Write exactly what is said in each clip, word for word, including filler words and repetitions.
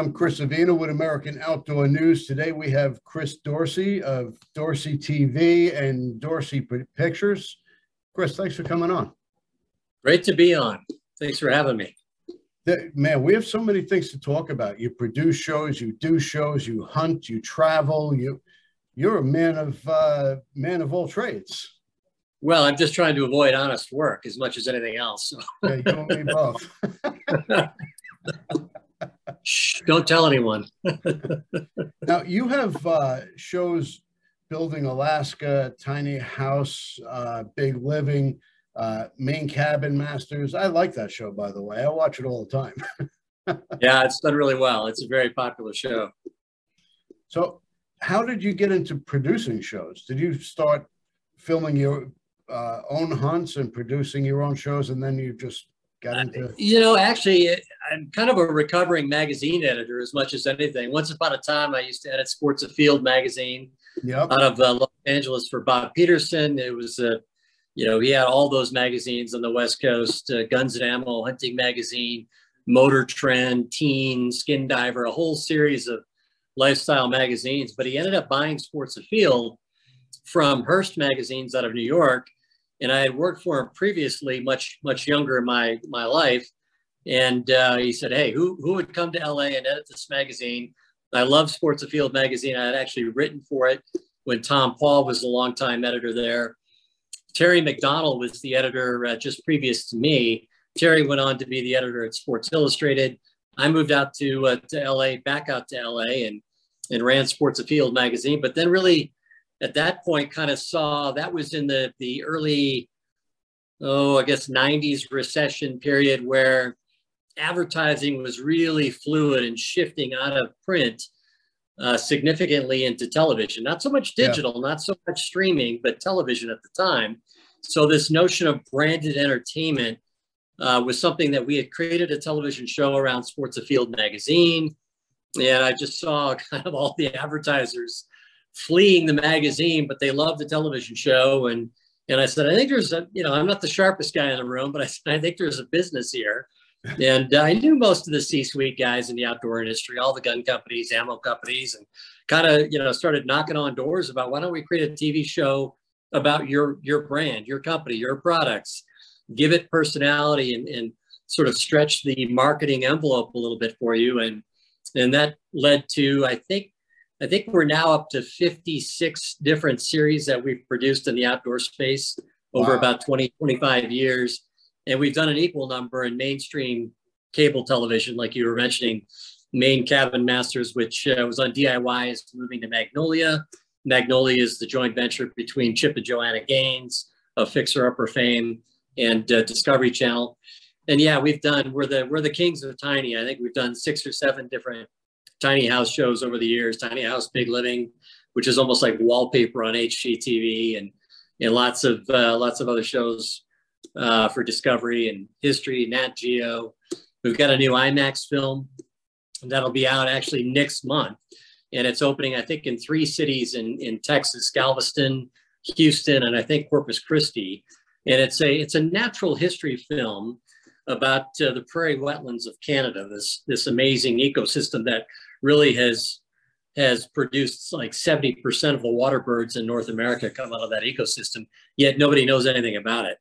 I'm Chris Avina with American Outdoor News. Today we have Chris Dorsey of Dorsey T V and Dorsey Pictures. Chris, thanks for coming on. Great to be on. Thanks for having me. The, man, we have so many things to talk about. You produce shows, you do shows, you hunt, you travel. You, you're a man of uh, man of all trades. Well, I'm just trying to avoid honest work as much as anything else. Yeah, you and me both. Shh, don't tell anyone. Now, you have uh, shows Building Alaska, Tiny House, uh, Big Living, uh, Main Cabin Masters. I like that show, by the way. I watch it all the time. Yeah, it's done really well. It's a very popular show. So how did you get into producing shows? Did you start filming your uh, own hunts and producing your own shows, and then you just got into it? You know, actually, it, I'm kind of a recovering magazine editor as much as anything. Once upon a time, I used to edit Sports Afield magazine, yep, out of uh, Los Angeles for Bob Peterson. It was, uh, you know, he had all those magazines on the West Coast, uh, Guns and Ammo, Hunting Magazine, Motor Trend, Teen, Skin Diver, a whole series of lifestyle magazines. But he ended up buying Sports Afield from Hearst Magazines out of New York. And I had worked for him previously, much, much younger in my, my life. And uh, he said, hey, who, who would come to L A and edit this magazine? I love Sports Afield magazine. I had actually written for it when Tom Paul was the longtime editor there. Terry McDonald was the editor uh, just previous to me. Terry went on to be the editor at Sports Illustrated. I moved out to, uh, to L A, back out to L A, and, and ran Sports Afield magazine. But then really, at that point, kind of saw that was in the, the early, oh, I guess nineties recession period, where advertising was really fluid and shifting out of print uh, significantly into television. Not so much digital, yeah, not so much streaming, but television at the time. So this notion of branded entertainment uh, was something that we had created a television show around Sports Afield magazine. And I just saw kind of all the advertisers fleeing the magazine, but they loved the television show. And, and I said, I think there's a, you know, I'm not the sharpest guy in the room, but I said, I think there's a business here. And I knew most of the C-suite guys in the outdoor industry, all the gun companies, ammo companies, and kind of, you know, started knocking on doors about, why don't we create a T V show about your, your brand, your company, your products, give it personality, and, and sort of stretch the marketing envelope a little bit for you. And, and that led to, I think, I think we're now up to fifty-six different series that we've produced in the outdoor space over, wow, about twenty, twenty-five years. And we've done an equal number in mainstream cable television, like you were mentioning, Main Cabin Masters, which uh, was on D I Y, is moving to Magnolia. Magnolia is the joint venture between Chip and Joanna Gaines of Fixer Upper fame and uh, Discovery Channel. And yeah, we've done, we're the, we're the kings of Tiny. I think we've done six or seven different Tiny House shows over the years. Tiny House, Big Living, which is almost like wallpaper on H G T V, and, and lots of uh, lots of other shows uh, for Discovery and History, Nat Geo. We've got a new IMAX film that'll be out actually next month, and it's opening, I think, in three cities in, in Texas: Galveston, Houston, and I think Corpus Christi. And it's a it's a natural history film about uh, the prairie wetlands of Canada. This this amazing ecosystem that really has has produced like seventy percent of the water birds in North America come out of that ecosystem, yet nobody knows anything about it.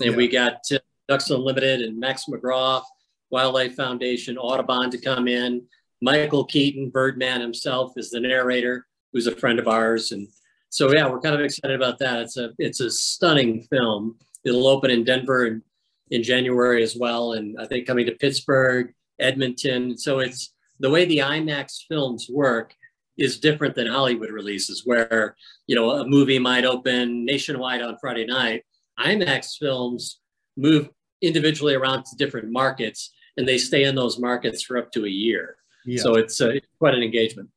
And yeah, we got uh, Ducks Unlimited and Max McGraw Wildlife Foundation, Audubon to come in. Michael Keaton, Birdman himself, is the narrator, who's a friend of ours. And so, yeah, we're kind of excited about that. It's a, it's a stunning film. It'll open in Denver in, in January as well. And I think coming to Pittsburgh, Edmonton. So it's the way the IMAX films work is different than Hollywood releases, where, you know, a movie might open nationwide on Friday night. IMAX films move individually around to different markets, and they stay in those markets for up to a year. Yeah. So it's, uh, it's quite an engagement.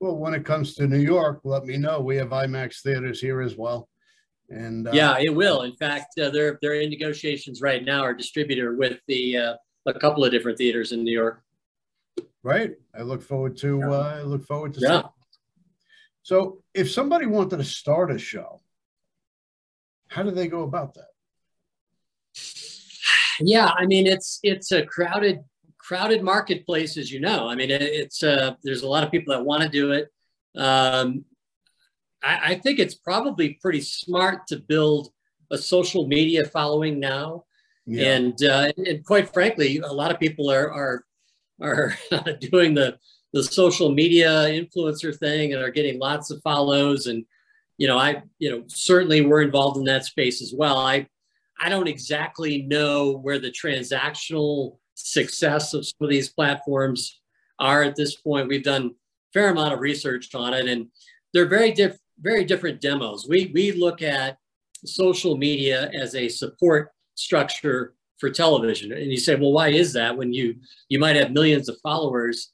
Well, when it comes to New York, let me know. We have IMAX theaters here as well. And uh, yeah, it will. In fact, uh, they're, they're in negotiations right now, our distributor, with the uh, a couple of different theaters in New York. Right. I look forward to, yeah. uh, I look forward to, yeah. Seeing. So if somebody wanted to start a show, how do they go about that? Yeah. I mean, it's, it's a crowded, crowded marketplace, as you know. I mean, it, it's uh, there's a lot of people that want to do it. Um, I, I think it's probably pretty smart to build a social media following now. Yeah. And, uh, and quite frankly, a lot of people are, are, are doing the, the social media influencer thing and are getting lots of follows. And, you know, I, you know, certainly we're involved in that space as well. I, I don't exactly know where the transactional success of some of these platforms are at this point. We've done a fair amount of research on it, and they're very diff very different demos. We, we look at social media as a support structure for television. And you say, well, why is that when you, you might have millions of followers?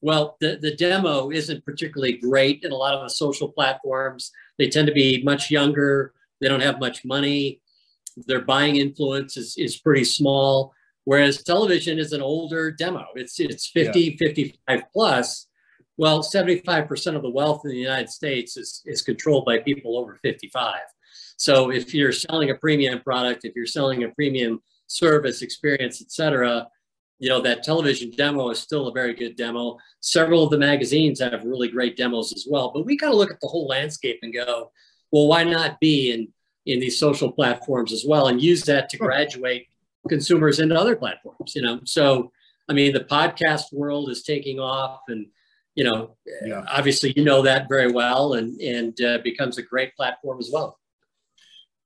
Well, the, the demo isn't particularly great in a lot of the social platforms. They tend to be much younger. They don't have much money. Their buying influence is, is pretty small. Whereas television is an older demo. It's, it's fifty, yeah. fifty-five plus. Well, seventy-five percent of the wealth in the United States is, is controlled by people over fifty-five. So if you're selling a premium product, if you're selling a premium service, experience, et cetera, you know, that television demo is still a very good demo. Several of the magazines have really great demos as well, but we got to look at the whole landscape and go, well, why not be in, in these social platforms as well, and use that to graduate consumers into other platforms, you know? So, I mean, the podcast world is taking off, and, you know, yeah. obviously, you know that very well, and, and uh, becomes a great platform as well.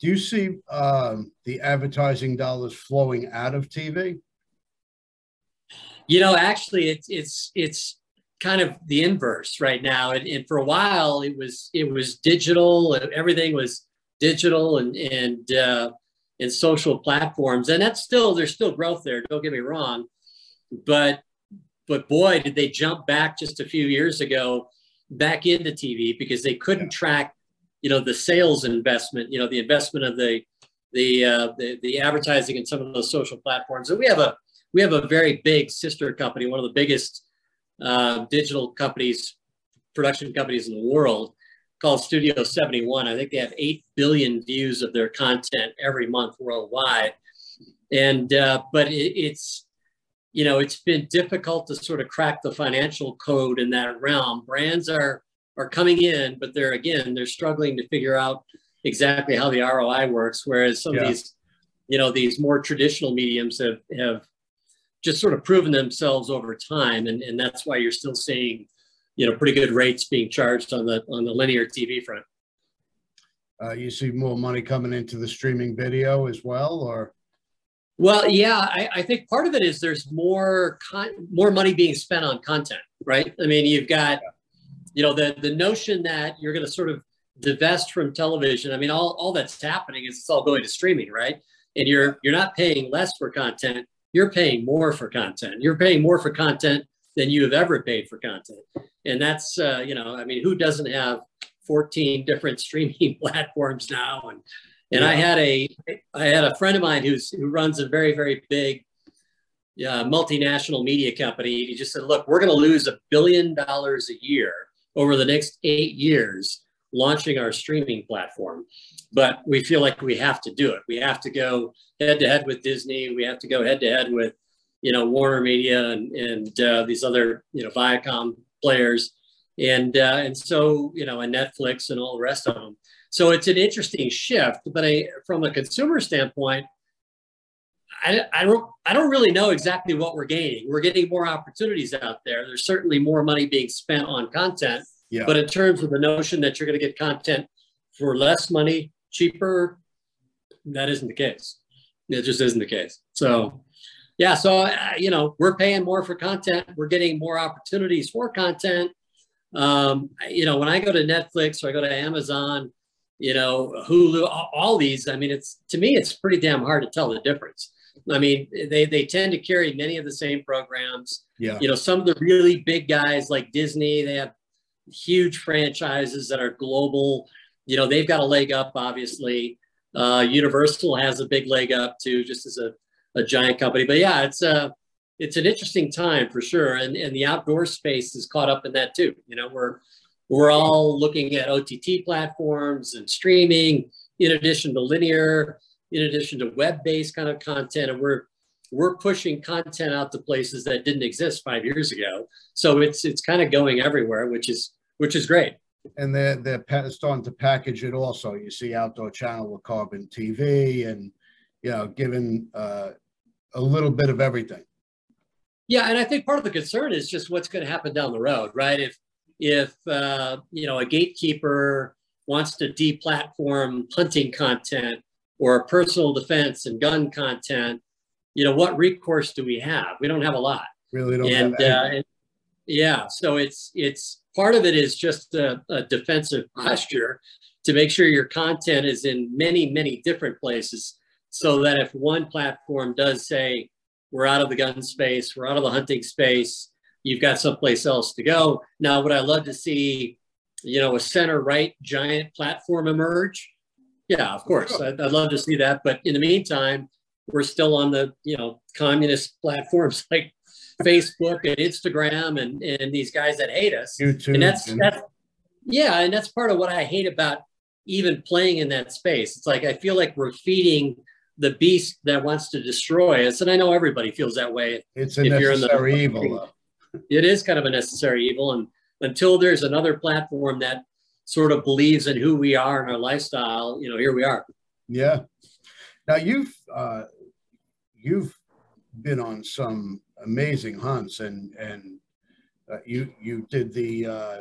Do you see um, the advertising dollars flowing out of T V? You know, actually, it's it's it's kind of the inverse right now. And, and for a while, it was it was digital. Everything was digital and and uh, and social platforms. And that's still there's still growth there. Don't get me wrong, but but boy, did they jump back just a few years ago back into T V because they couldn't yeah. track, you know, the sales investment. You know, the investment of the the uh, the, the advertising in some of those social platforms. And we have a We have a very big sister company, one of the biggest uh, digital companies, production companies in the world, called Studio seventy-one. I think they have eight billion views of their content every month worldwide. And, uh, but it, it's, you know, it's been difficult to sort of crack the financial code in that realm. Brands are, are coming in, but they're, again, they're struggling to figure out exactly how the R O I works. Whereas some yeah. of these, you know, these more traditional mediums have, have, just sort of proven themselves over time. And, and that's why you're still seeing, you know, pretty good rates being charged on the, on the linear T V front. Uh, you see more money coming into the streaming video as well, or? Well, yeah, I, I think part of it is there's more, con more money being spent on content, right? I mean, you've got, you know, the, the notion that you're going to sort of divest from television. I mean, all, all that's happening is it's all going to streaming, right? And you're, you're not paying less for content. You're paying more for content. You're paying more for content than you have ever paid for content. And that's, uh, you know, I mean, who doesn't have fourteen different streaming platforms now? And, and yeah. I had a, I had a friend of mine who's, who runs a very, very big uh, multinational media company. He just said, look, we're going to lose a billion dollars a year over the next eight years launching our streaming platform. But we feel like we have to do it. We have to go head to head with Disney. We have to go head to head with, you know, Warner Media and, and uh, these other, you know, Viacom players. And, uh, and so, you know, and Netflix and all the rest of them. So it's an interesting shift, but I, from a consumer standpoint, I, I don't, I don't really know exactly what we're gaining. We're getting more opportunities out there. There's certainly more money being spent on content, yeah. but in terms of the notion that you're going to get content for less money, cheaper, that isn't the case. It just isn't the case. So, yeah, so, uh, you know, we're paying more for content. We're getting more opportunities for content. Um, you know, when I go to Netflix or I go to Amazon, you know, Hulu, all, all these, I mean, it's, to me, it's pretty damn hard to tell the difference. I mean, they, they tend to carry many of the same programs. Yeah. You know, some of the really big guys like Disney, they have huge franchises that are global. You know, they've got a leg up, obviously. Uh, Universal has a big leg up too, just as a, a giant company. But yeah, it's a, it's an interesting time for sure. And, and the outdoor space is caught up in that too. You know, we're, we're all looking at O T T platforms and streaming in addition to linear, in addition to web-based kind of content. And we're, we're pushing content out to places that didn't exist five years ago. So it's it's kind of going everywhere, which is which is great. And they're they're starting to package it also. You see Outdoor Channel with Carbon T V, and you know, giving uh, a little bit of everything. Yeah, and I think part of the concern is just what's going to happen down the road, right? If if uh, you know, a gatekeeper wants to deplatform hunting content or personal defense and gun content, you know, what recourse do we have? We don't have a lot. Really don't. And, have uh, and yeah, so it's it's part of it is just a, a defensive posture to make sure your content is in many many different places, so that if one platform does say we're out of the gun space, we're out of the hunting space, you've got someplace else to go. Now, would I love to see, you know, a center right giant platform emerge? Yeah, of course, I'd, I'd love to see that. But in the meantime, we're still on the, you know, communist platforms like Facebook and Instagram and, and these guys that hate us. YouTube. And that's, that's, yeah, and that's part of what I hate about even playing in that space. It's like, I feel like we're feeding the beast that wants to destroy us. And I know everybody feels that way. It's a necessary evil. It is kind of a necessary evil. And until there's another platform that sort of believes in who we are and our lifestyle, you know, here we are. Yeah. Now you've, uh, you've been on some amazing hunts, and, and uh, you, you did the uh,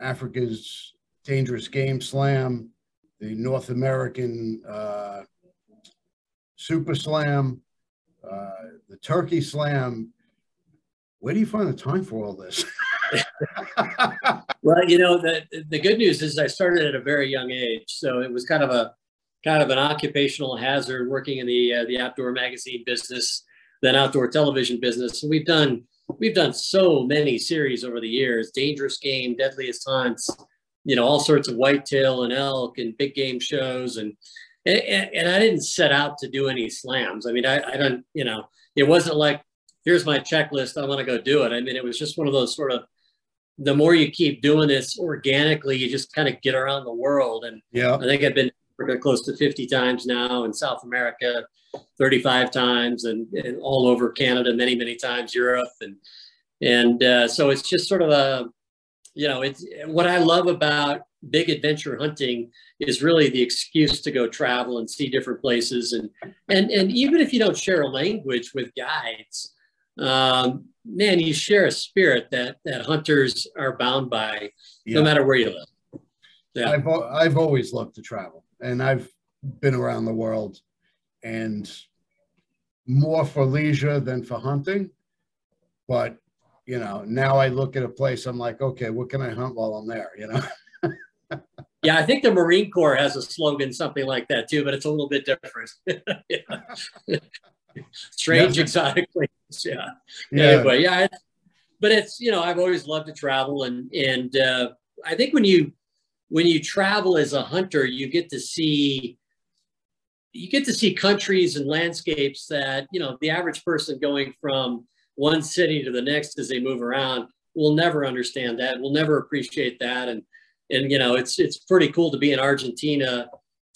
Africa's Dangerous Game Slam, the North American uh, Super Slam, uh, the Turkey Slam. Where do you find the time for all this? Well, you know, the, the good news is I started at a very young age. So it was kind of a, kind of an occupational hazard working in the, uh, the outdoor magazine business, then outdoor television business. And we've done, we've done so many series over the years, Dangerous Game, Deadliest Hunts, you know, all sorts of whitetail and elk and big game shows. And, and, and I didn't set out to do any slams. I mean, I, I don't, you know, it wasn't like, here's my checklist, I want to go do it. I mean, it was just one of those sort of, the more you keep doing this organically, you just kind of get around the world. And yeah, I think I've been close to fifty times now, in South America thirty-five times, and, and all over Canada many many times, Europe, and and uh, so it's just sort of a, you know, it's what I love about big adventure hunting is really the excuse to go travel and see different places, and and and even if you don't share a language with guides, um, man, you share a spirit that that hunters are bound by, yeah, no matter where you live. Yeah, I've I've always loved to travel. And I've been around the world, and more for leisure than for hunting. But, you know, now I look at a place, I'm like, okay, what can I hunt while I'm there, you know? Yeah, I think the Marine Corps has a slogan, something like that too, but it's a little bit different. Strange, yeah, exotic places, yeah. Yeah. Anyway, yeah, it's, but it's, you know, I've always loved to travel. And, and uh, I think when you, when you travel as a hunter, you get to see, you get to see countries and landscapes that, you know, the average person going from one city to the next as they move around will never understand that, will never appreciate that. And, and you know, it's it's pretty cool to be in Argentina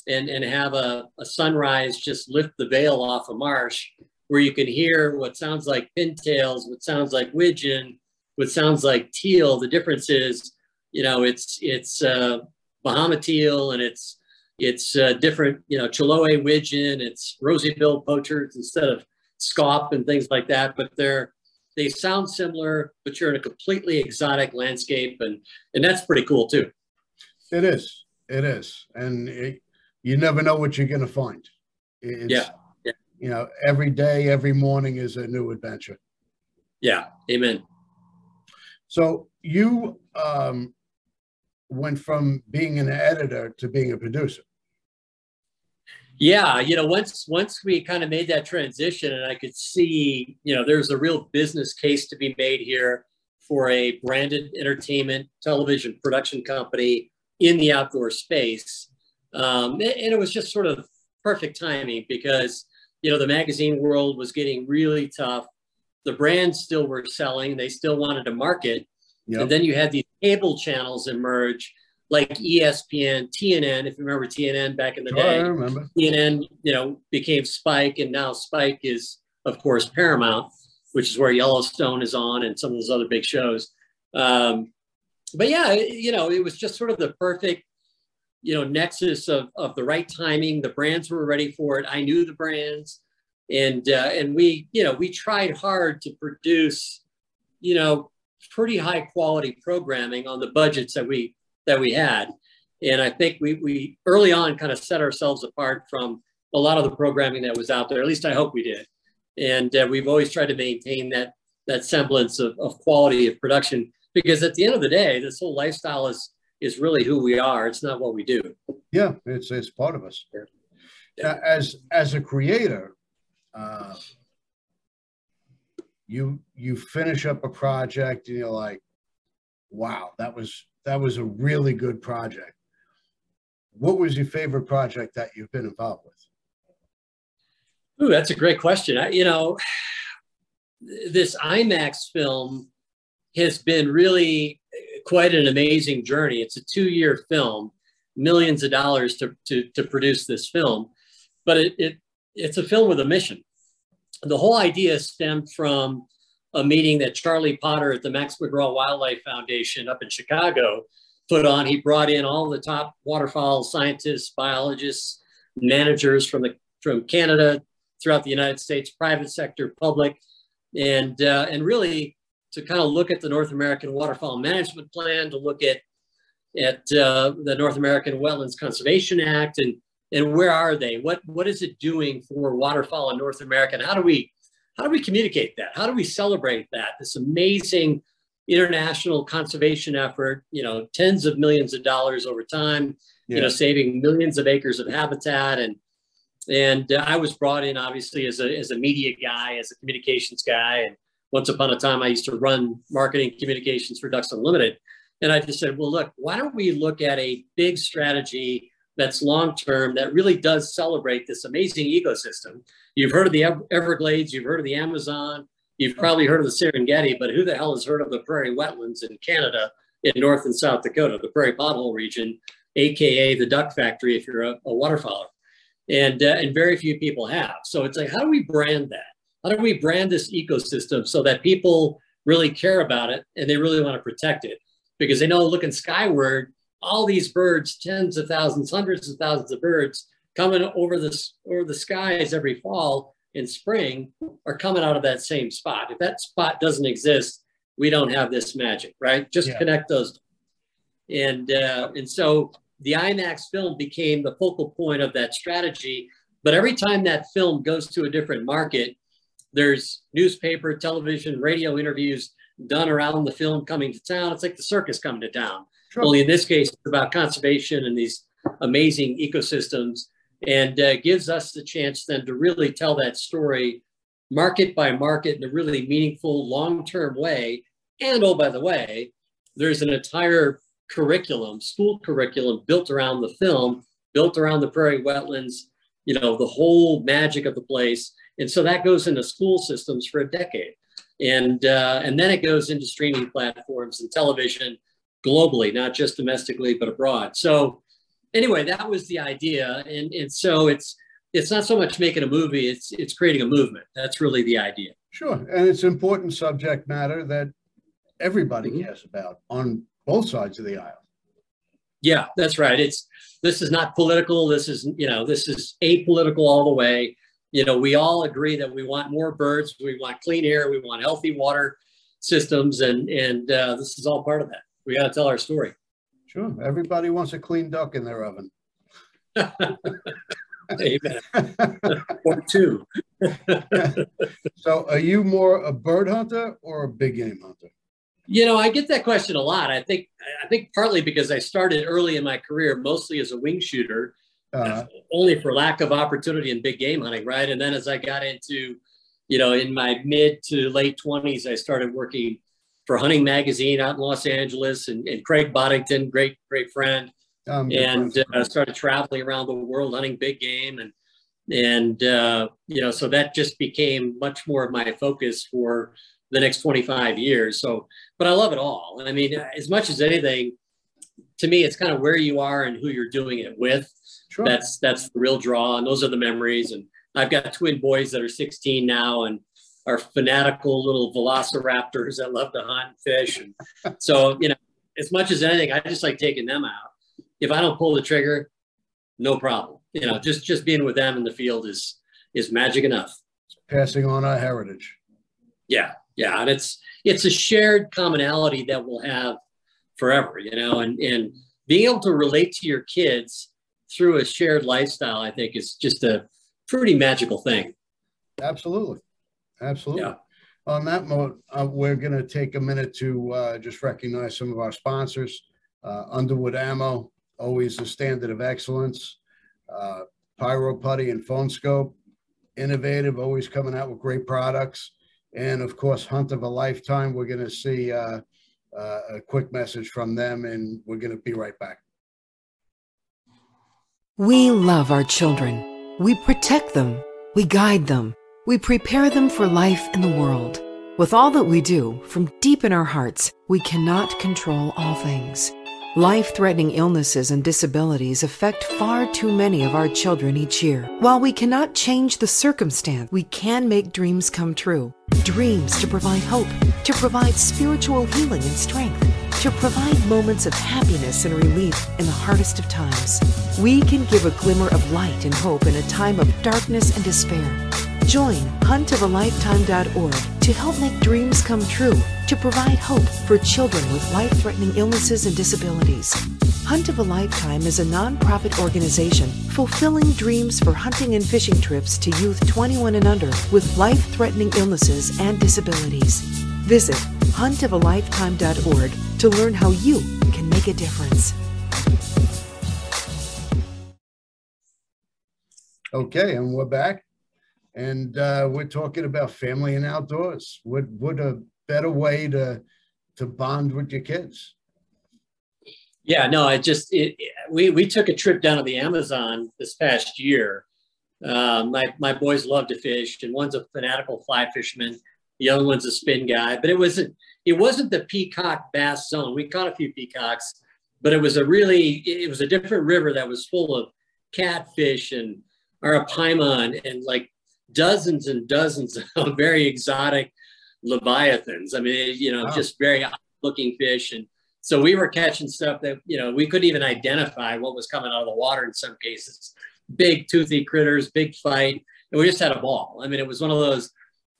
and, and have a, a sunrise just lift the veil off a marsh where you can hear what sounds like pintails, what sounds like widgeon, what sounds like teal. The difference is, you know, it's it's uh, Bahama teal, and it's it's uh, different, you know, Chiloé widgeon, it's rosy-billed pochard instead of scaup and things like that. But they're they sound similar, but you're in a completely exotic landscape, and and that's pretty cool too. It is, it is, and it, you never know what you're going to find. It's, yeah, yeah, you know, every day, every morning is a new adventure. Yeah, amen. So you Um, went from being an editor to being a producer. Yeah, you know, once once we kind of made that transition, and I could see, you know, there's a real business case to be made here for a branded entertainment television production company in the outdoor space. Um, and it was just sort of perfect timing because, you know, the magazine world was getting really tough. The brands still were selling. They still wanted to market. Yep. And then you had these cable channels emerge, like E S P N, T N N, if you remember T N N back in the oh, day. I remember. T N N, you know, became Spike, and now Spike is of course, Paramount, which is where Yellowstone is on and some of those other big shows. Um, but yeah, you know, it was just sort of the perfect, you know, nexus of, of the right timing. The brands were ready for it. I knew the brands. And, uh, and we, you know, we tried hard to produce, you know, pretty high quality programming on the budgets that we, that we had. And I think we, we early on kind of set ourselves apart from a lot of the programming that was out there. At least I hope we did. And uh, we've always tried to maintain that, that semblance of, of quality of production, because at the end of the day, this whole lifestyle is, is really who we are. It's not what we do. Yeah. It's, it's part of us. Yeah. Now, as, as a creator, Uh, you you finish up a project and you're like, wow, that was that was a really good project. What was your favorite project that you've been involved with? Ooh, that's a great question. I, you know, this IMAX film has been really quite an amazing journey. It's a two-year film, millions of dollars to to, to produce this film, but it, it it's a film with a mission. The whole idea stemmed from a meeting that Charlie Potter at the Max McGraw Wildlife Foundation up in Chicago put on. He brought in all the top waterfowl scientists, biologists, managers from, the, from Canada, throughout the United States, private sector, public, and, uh, and really to kind of look at the North American Waterfowl Management Plan, to look at, at uh, the North American Wetlands Conservation Act, and And where are they? What, what is it doing for waterfowl in North America? And how do we, how do we communicate that? How do we celebrate that? This amazing international conservation effort, you know, tens of millions of dollars over time, yeah. you know, saving millions of acres of habitat. And, and uh, I was brought in, obviously, as a, as a media guy, as a communications guy. And once upon a time, I used to run marketing communications for Ducks Unlimited. And I just said, well, look, why don't we look at a big strategy that's long-term, that really does celebrate this amazing ecosystem. You've heard of the Everglades, you've heard of the Amazon, you've probably heard of the Serengeti, but who the hell has heard of the prairie wetlands in Canada, in North and South Dakota, the prairie pothole region, A K A the duck factory if you're a, a waterfowler. And, uh, and very few people have. So it's like, how do we brand that? How do we brand this ecosystem so that people really care about it and they really want to protect it? Because they know, looking skyward, all these birds, tens of thousands, hundreds of thousands of birds coming over the, over the skies every fall and spring are coming out of that same spot. If that spot doesn't exist, we don't have this magic, right? Just yeah. connect those. And, uh, and so the IMAX film became the focal point of that strategy. But every time that film goes to a different market, there's newspaper, television, radio interviews done around the film coming to town. It's like the circus coming to town. Sure. Only in this case, it's about conservation and these amazing ecosystems, and uh, gives us the chance then to really tell that story market by market in a really meaningful, long-term way. And oh, by the way, there's an entire curriculum, school curriculum built around the film, built around the prairie wetlands, you know, the whole magic of the place. And so that goes into school systems for a decade. And, uh, and then it goes into streaming platforms and television, globally, not just domestically, but abroad. So anyway, that was the idea. And, and so it's it's not so much making a movie, it's it's creating a movement. That's really the idea. Sure. And it's an important subject matter that everybody mm-hmm. cares about on both sides of the aisle. Yeah, that's right. It's this is not political. This is, you know, this is apolitical all the way. You know, we all agree that we want more birds, we want clean air, we want healthy water systems, and, and uh, this is all part of that. We got to tell our story. Sure. Everybody wants a clean duck in their oven. Amen. Or two. So are you more a bird hunter or a big game hunter? You know, I get that question a lot. I think I think partly because I started early in my career, mostly as a wing shooter, uh, only for lack of opportunity in big game hunting, right? And then as I got into, you know, in my mid to late twenties, I started working for Hunting Magazine out in Los Angeles, and, and Craig Boddington, great, great friend. Um, and uh, started traveling around the world hunting big game. And, and uh, you know, so that just became much more of my focus for the next twenty-five years. So, but I love it all. I mean, as much as anything, to me, it's kind of where you are and who you're doing it with. Sure. That's, that's the real draw. And those are the memories. And I've got twin boys that are sixteen now and are fanatical little velociraptors that love to hunt and fish. And so, you know, as much as anything, I just like taking them out. If I don't pull the trigger, no problem. You know, just, just being with them in the field is, is magic enough. Passing on our heritage. Yeah. Yeah. And it's, it's a shared commonality that we'll have forever, you know, and, and being able to relate to your kids through a shared lifestyle, I think is just a pretty magical thing. Absolutely. Absolutely. Yeah. On that note, uh, we're going to take a minute to uh, just recognize some of our sponsors. Uh, Underwood Ammo, always the standard of excellence. Uh, Pyro Putty and Phone Scope, innovative, always coming out with great products. And of course, Hunt of a Lifetime. We're going to see uh, uh, a quick message from them, and we're going to be right back. We love our children. We protect them. We guide them. We prepare them for life in the world. With all that we do, from deep in our hearts, we cannot control all things. Life-threatening illnesses and disabilities affect far too many of our children each year. While we cannot change the circumstance, we can make dreams come true. Dreams to provide hope, to provide spiritual healing and strength, to provide moments of happiness and relief in the hardest of times. We can give a glimmer of light and hope in a time of darkness and despair. Join hunt of a lifetime dot org to help make dreams come true, to provide hope for children with life-threatening illnesses and disabilities. Hunt of a Lifetime is a nonprofit organization fulfilling dreams for hunting and fishing trips to youth twenty-one and under with life-threatening illnesses and disabilities. Visit hunt of a lifetime dot org to learn how you can make a difference. Okay, and we're back. And uh, we're talking about family and outdoors. What, what a better way to to bond with your kids. Yeah, no, I just, it, we, we took a trip down to the Amazon this past year. Uh, my, my boys love to fish, and one's a fanatical fly fisherman. The other one's a spin guy, but it wasn't, it wasn't the peacock bass zone. We caught a few peacocks, but it was a really, it was a different river that was full of catfish and arapaima and like, dozens and dozens of very exotic leviathans. I mean, you know, wow. Just very odd-looking fish. And so we were catching stuff that, you know, we couldn't even identify what was coming out of the water in some cases. Big toothy critters, big fight. And we just had a ball. I mean, it was one of those,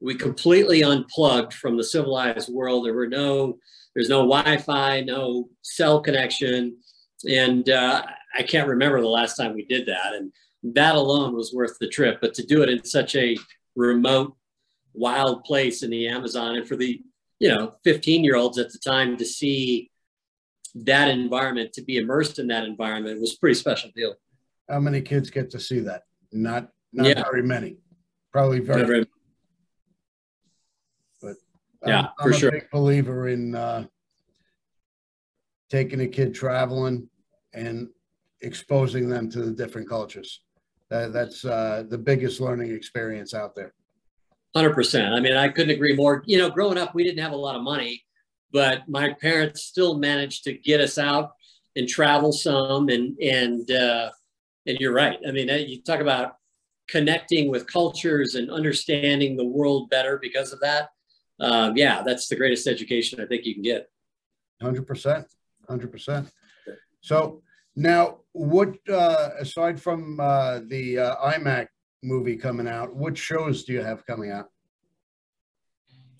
we completely unplugged from the civilized world. There were no, there's no Wi-Fi, no cell connection. And uh, I can't remember the last time we did that. And that alone was worth the trip, but to do it in such a remote, wild place in the Amazon, and for the, you know, fifteen-year-olds at the time to see that environment, to be immersed in that environment, was a pretty special deal. How many kids get to see that? Not, not yeah. very many. Probably very. Never. Few. But I'm, yeah, for I'm a sure. big believer in uh, taking a kid traveling and exposing them to the different cultures. Uh, that's uh, the biggest learning experience out there. one hundred percent. I mean, I couldn't agree more. You know, growing up, we didn't have a lot of money, but my parents still managed to get us out and travel some. And and uh, and you're right. I mean, you talk about connecting with cultures and understanding the world better because of that. Um, yeah, that's the greatest education I think you can get. one hundred percent. one hundred percent. So now, what uh, aside from uh, the uh, IMAX movie coming out, what shows do you have coming out?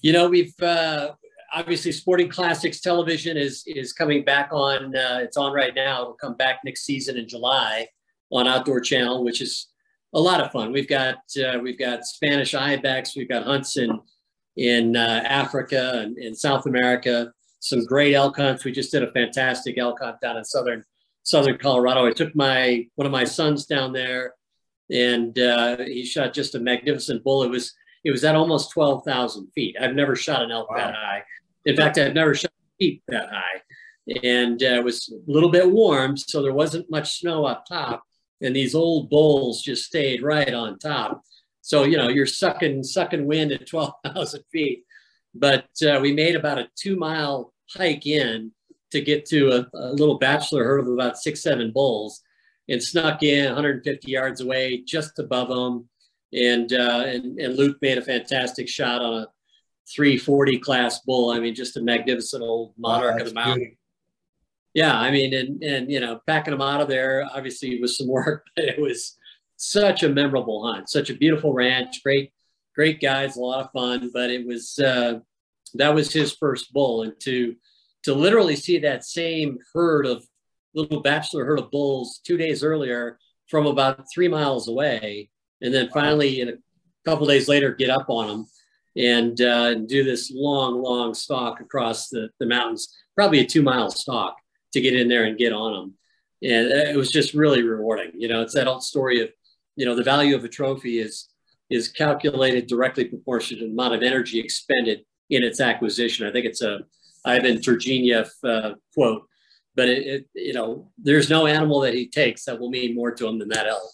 You know, we've uh, obviously Sporting Classics Television is is coming back on. Uh, it's on right now. It'll come back next season in July on Outdoor Channel, which is a lot of fun. We've got uh, we've got Spanish ibex, we've got hunts in in uh, Africa and in South America. Some great elk hunts. We just did a fantastic elk hunt down in southern. Southern Colorado. I took my one of my sons down there, and uh, he shot just a magnificent bull. It was it was at almost twelve thousand feet. I've never shot an elk wow. that high. In fact, I've never shot a sheep that high. And uh, it was a little bit warm, so there wasn't much snow up top. And these old bulls just stayed right on top. So you know you're sucking sucking wind at twelve thousand feet. But uh, we made about a two mile hike in to get to a, a little bachelor herd of about six, seven bulls, and snuck in one hundred fifty yards away, just above them, And, uh, and, and Luke made a fantastic shot on a three forty class bull. I mean, just a magnificent old monarch oh, of the mountain. Beautiful. Yeah, I mean, and, and, you know, packing them out of there, obviously with some work, but it was such a memorable hunt, such a beautiful ranch, great, great guys, a lot of fun, but it was, uh, that was his first bull. And to, to literally see that same herd of little bachelor herd of bulls two days earlier from about three miles away, and then finally, in a couple days later, get up on them and uh, do this long, long stalk across the, the mountains, probably a two mile stalk to get in there and get on them. And it was just really rewarding. You know, it's that old story of, you know, the value of a trophy is, is calculated directly proportional to the amount of energy expended in its acquisition. I think it's a Ivan Turgenev uh, quote, but it, it, you know, there's no animal that he takes that will mean more to him than that elk.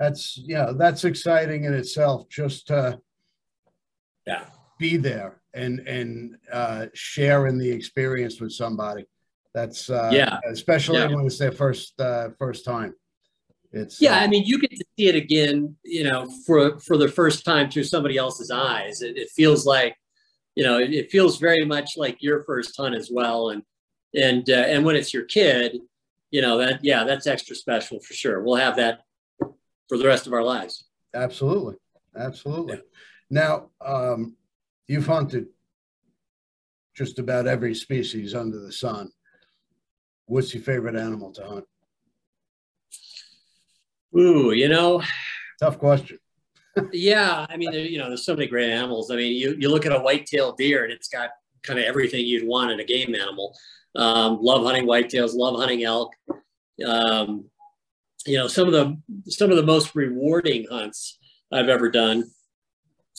That's, yeah, that's exciting in itself, just to yeah. be there and, and uh, share in the experience with somebody. That's, uh, yeah. especially yeah. when it's their first, uh, first time. It's, yeah, uh, I mean, you get to see it again, you know, for, for the first time through somebody else's eyes. It, it feels like, you know, it, it feels very much like your first hunt as well. And, and, uh, and when it's your kid, you know, that, yeah, that's extra special for sure. We'll have that for the rest of our lives. Absolutely. Absolutely. Yeah. Now, um, you've hunted just about every species under the sun. What's your favorite animal to hunt? Ooh, you know. Tough question. Yeah. I mean, there, you know, there's so many great animals. I mean, you, you look at a white-tailed deer and it's got kind of everything you'd want in a game animal. Um, love hunting whitetails, love hunting elk. Um, You know, some of the some of the most rewarding hunts I've ever done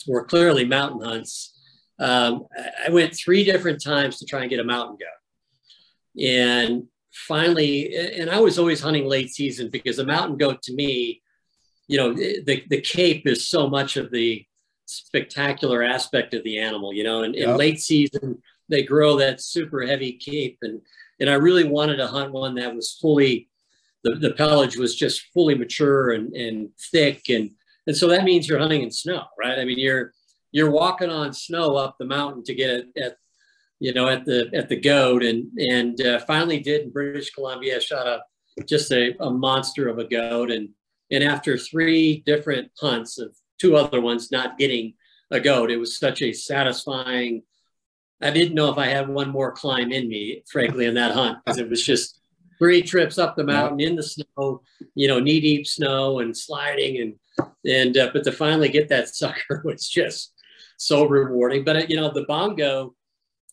were clearly mountain hunts. Um, I went three different times to try and get a mountain goat, and finally, and I was always hunting late season because a mountain goat to me, you know, the the cape is so much of the spectacular aspect of the animal. You know, and in, yep. in late season they grow that super heavy cape, and and I really wanted to hunt one that was fully. The, the pelage was just fully mature and, and thick. And, and so that means you're hunting in snow, right? I mean, you're, you're walking on snow up the mountain to get it at, you know, at the, at the goat. And, and uh, finally did in British Columbia, shot a, just a, a monster of a goat. And, and after three different hunts of two other ones, not getting a goat, it was such a satisfying, I didn't know if I had one more climb in me, frankly, in that hunt, because it was just, three trips up the mountain in the snow, you know, knee deep snow and sliding, and and uh, but to finally get that sucker was just so rewarding. But uh, you know, the bongo,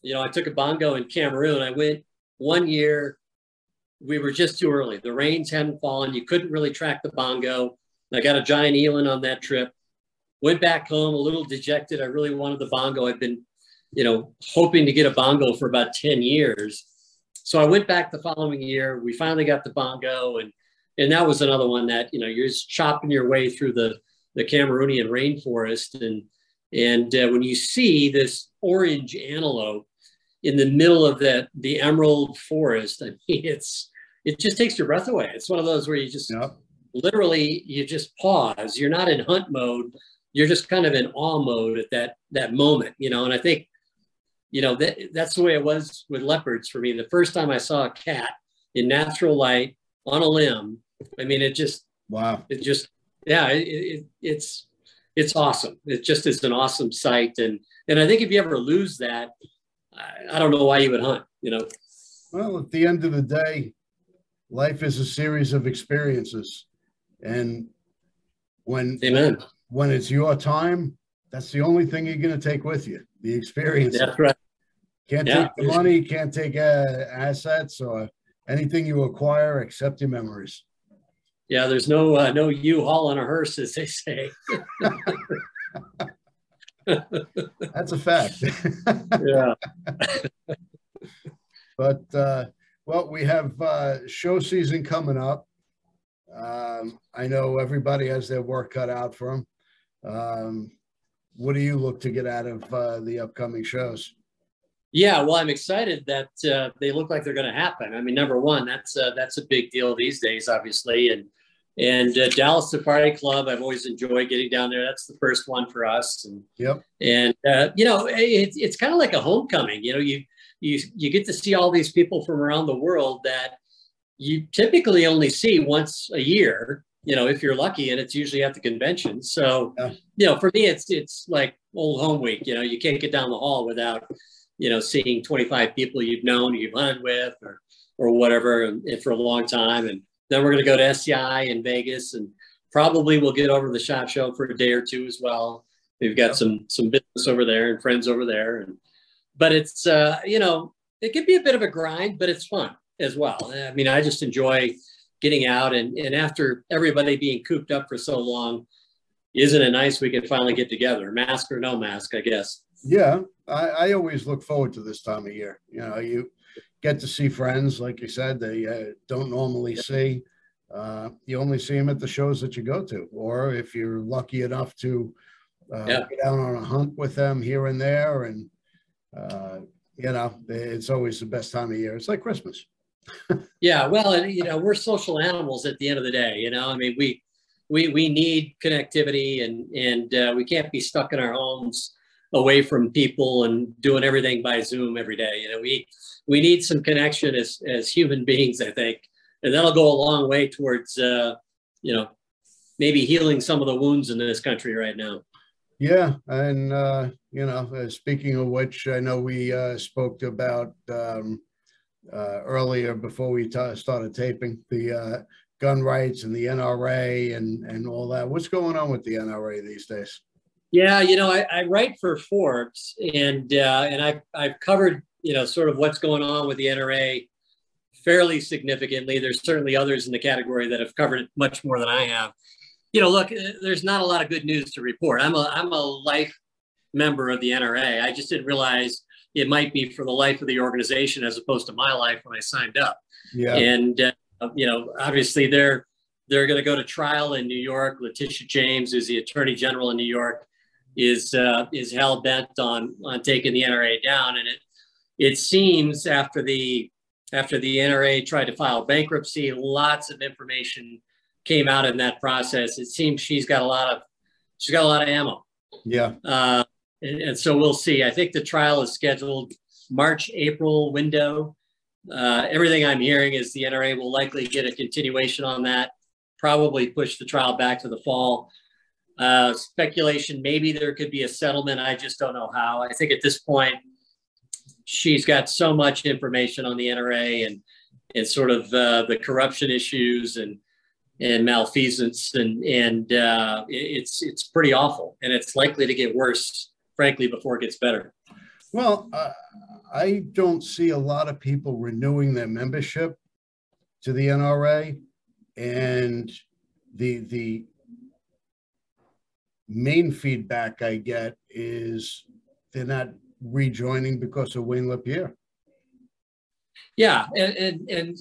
you know, I took a bongo in Cameroon. I went one year. We were just too early. The rains hadn't fallen. You couldn't really track the bongo. I got a giant eland on that trip. Went back home a little dejected. I really wanted the bongo. I'd been, you know, hoping to get a bongo for about ten years. So I went back the following year. We finally got the bongo, and and that was another one that, you know, you're just chopping your way through the the Cameroonian rainforest, and and uh, when you see this orange antelope in the middle of that the emerald forest, I mean, it's it just takes your breath away. It's one of those where you just yep. literally you just pause. You're not in hunt mode. You're just kind of in awe mode at that that moment, you know. And I think. You know, that, that's the way it was with leopards for me. The first time I saw a cat in natural light on a limb, I mean, it just, wow. It just, yeah, it, it, it's, it's awesome. It just is an awesome sight. And, and I think if you ever lose that, I, I don't know why you would hunt, you know. Well, at the end of the day, life is a series of experiences. And when, Amen. when it's your time, that's the only thing you're going to take with you, the experience. That's right. Can't yeah. take the money, can't take uh, assets or anything you acquire except your memories. Yeah, there's no uh, no U-Haul on a hearse, as they say. That's a fact. Yeah. But, uh, well, we have uh, show season coming up. Um, I know everybody has their work cut out for them. Um, what do you look to get out of uh, the upcoming shows? Yeah, well, I'm excited that uh, they look like they're going to happen. I mean, number one, that's uh, that's a big deal these days, obviously, and And uh, Dallas Safari Club, I've always enjoyed getting down there. That's the first one for us. And, yep. and uh, you know, it, it's kind of like a homecoming. You know, you, you, you get to see all these people from around the world that you typically only see once a year, you know, if you're lucky, and it's usually at the convention. So, yeah. you know, for me, it's, it's like old home week. You know, you can't get down the hall without, you know, seeing twenty-five people you've known, you've hunted with, or, or whatever, and, and for a long time. And then we're going to go to S C I in Vegas, and probably we'll get over to the SHOT Show for a day or two as well. We've got some some business over there and friends over there. And, but it's, uh, you know, it can be a bit of a grind, but it's fun as well. I mean, I just enjoy getting out. And, and after everybody being cooped up for so long, isn't it nice we can finally get together, mask or no mask, I guess. Yeah, I, I always look forward to this time of year. You know, you get to see friends, like you said, they uh, don't normally see. Uh, you only see them at the shows that you go to, or if you're lucky enough to uh, yeah. get out on a hunt with them here and there. And, uh, you know, it's always the best time of year. It's like Christmas. Yeah, well, and, you know, we're social animals at the end of the day. You know, I mean, we we, we need connectivity, and, and uh, we can't be stuck in our homes away from people and doing everything by Zoom every day. You know, we we need some connection as as human beings, I think, and that'll go a long way towards uh, you know, maybe healing some of the wounds in this country right now. Yeah, and uh, you know, uh, speaking of which, I know we uh, spoke about um, uh, earlier before we ta started taping the uh, gun rights and the N R A and and all that. What's going on with the N R A these days? Yeah, you know, I, I write for Forbes, and uh, and I've, I've covered, you know, sort of what's going on with the N R A fairly significantly. There's certainly others in the category that have covered it much more than I have. You know, look, there's not a lot of good news to report. I'm a, I'm a life member of the N R A. I just didn't realize it might be for the life of the organization as opposed to my life when I signed up. Yeah. And, uh, you know, obviously they're, they're going to go to trial in New York. Letitia James, who's the Attorney General in New York, is uh, is hell bent on on taking the N R A down, and it it seems after the after the N R A tried to file bankruptcy, lots of information came out in that process. It seems she's got a lot of she's got a lot of ammo. Yeah, uh, and, and so we'll see. I think the trial is scheduled March, April window. Uh, everything I'm hearing is the N R A will likely get a continuation on that, probably push the trial back to the fall. Uh, speculation, maybe there could be a settlement. I just don't know how. I think at this point, she's got so much information on the N R A and, and sort of uh, the corruption issues and and malfeasance, and, and uh, it's, it's pretty awful. And it's likely to get worse, frankly, before it gets better. Well, uh, I don't see a lot of people renewing their membership to the N R A, and the the... main feedback I get is they're not rejoining because of Wayne LaPierre. Yeah, and, and, and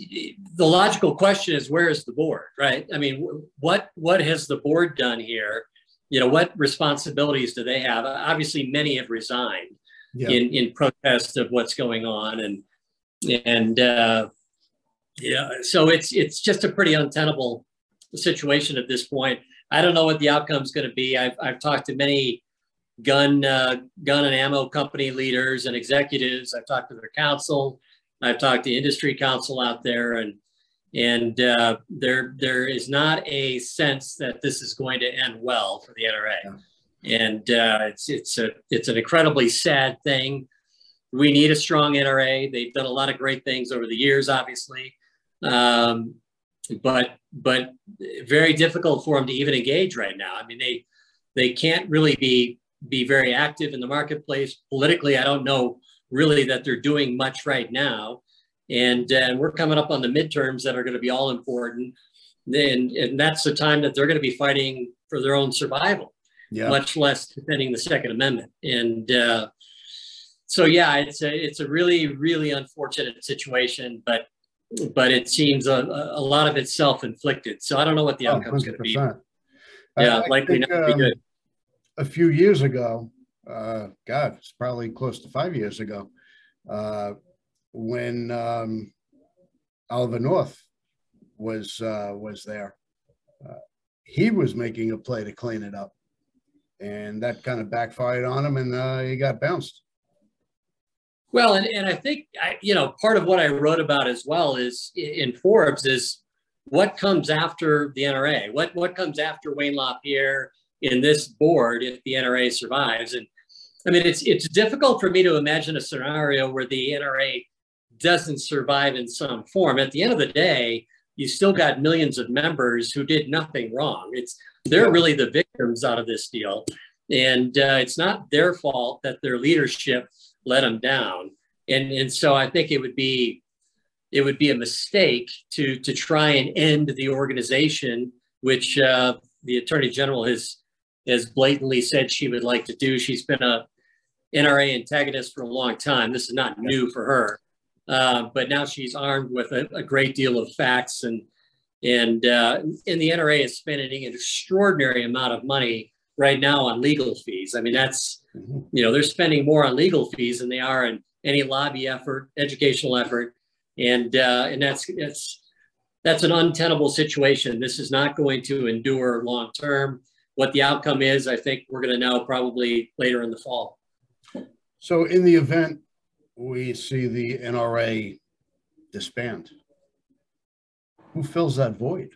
the logical question is, where is the board, right? I mean, what what has the board done here? You know, what responsibilities do they have? Obviously, many have resigned yeah. in in protest of what's going on, and and uh, yeah, so it's it's just a pretty untenable situation at this point. I don't know what the outcome is going to be. I've, I've talked to many gun, uh, gun and ammo company leaders and executives. I've talked to their counsel. I've talked to industry counsel out there, and and uh, there there is not a sense that this is going to end well for the N R A. Yeah. And uh, it's it's a it's an incredibly sad thing. We need a strong N R A. They've done a lot of great things over the years, obviously. Um, But but very difficult for them to even engage right now. I mean, they they can't really be be very active in the marketplace politically. I don't know really that they're doing much right now, and and we're coming up on the midterms that are going to be all important. And and that's the time that they're going to be fighting for their own survival, yeah. much less defending the Second Amendment. And uh, so yeah, it's a it's a really really unfortunate situation, but. But it seems a, a lot of it's self-inflicted. So I don't know what the outcome is going to be. Yeah, I, I likely think, not to be good. Um, a few years ago, uh, God, it's probably close to five years ago, uh, when um, Oliver North was uh, was there. uh, he was making a play to clean it up. And that kind of backfired on him, and uh, he got bounced. Well, and, and I think, I, you know, part of what I wrote about as well is in Forbes is what comes after the N R A? What, what comes after Wayne LaPierre in this board if the N R A survives? And I mean, it's, it's difficult for me to imagine a scenario where the N R A doesn't survive in some form. At the end of the day, you still got millions of members who did nothing wrong. It's, they're really the victims out of this deal. And uh, it's not their fault that their leadership let them down. And, and so I think it would be, it would be a mistake to, to try and end the organization, which uh, the Attorney General has, has blatantly said she would like to do. She's been a N R A antagonist for a long time. This is not new for her. Uh, but now she's armed with a, a great deal of facts, and and uh, and the N R A is spending an extraordinary amount of money right now on legal fees. I mean, that's, you know, they're spending more on legal fees than they are in any lobby effort, educational effort, and uh, and that's that's that's an untenable situation. This is not going to endure long term. What the outcome is, I think we're going to know probably later in the fall. So, in the event we see the N R A disband, who fills that void?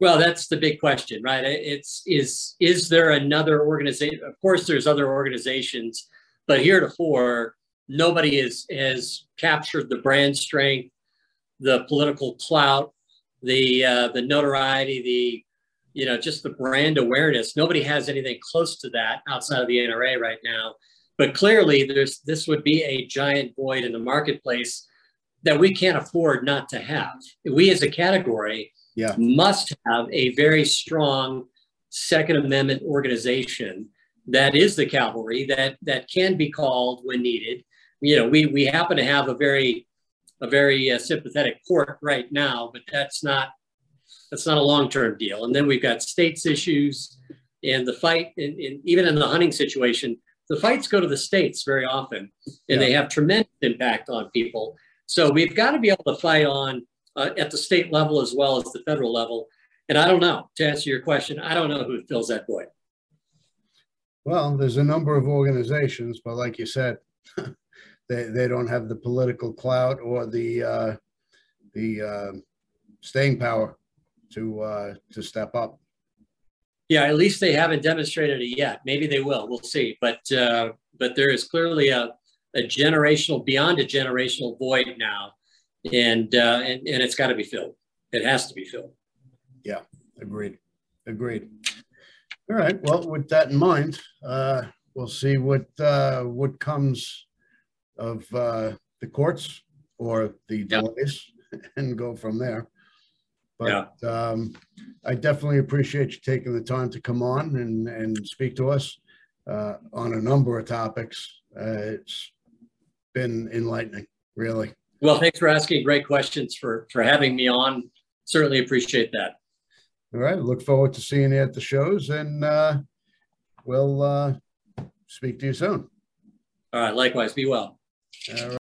Well, that's the big question, right? It's, is, is there another organization? Of course, there's other organizations, but heretofore, nobody is, has captured the brand strength, the political clout, the, uh, the notoriety, the, you know, just the brand awareness. Nobody has anything close to that outside of the N R A right now. But clearly, there's, this would be a giant void in the marketplace that we can't afford not to have. We as a category yeah. must have a very strong Second Amendment organization that is the cavalry, that, that can be called when needed. You know, we, we happen to have a very, a very uh, sympathetic court right now, but that's not, that's not a long-term deal. And then we've got states issues and the fight, and, and even in the hunting situation, the fights go to the states very often, and yeah. they have tremendous impact on people. So we've got to be able to fight on uh, at the state level as well as the federal level. And I don't know, to answer your question, I don't know who fills that void. Well, there's a number of organizations, but like you said, they, they don't have the political clout or the, uh, the uh, staying power to, uh, to step up. Yeah, at least they haven't demonstrated it yet. Maybe they will. We'll see. But uh, but there is clearly a, a generational, beyond a generational void now, and uh, and and it's got to be filled. It has to be filled. Yeah, agreed, agreed. All right. Well, with that in mind, uh, we'll see what uh, what comes of uh, the courts or the delays, yeah. and go from there. But yeah. um, I definitely appreciate you taking the time to come on and, and speak to us uh, on a number of topics. Uh, it's been enlightening, really. Well, thanks for asking great questions, for, for having me on. Certainly appreciate that. All right. Look forward to seeing you at the shows, and uh, we'll uh, speak to you soon. All right. Likewise. Be well. All right.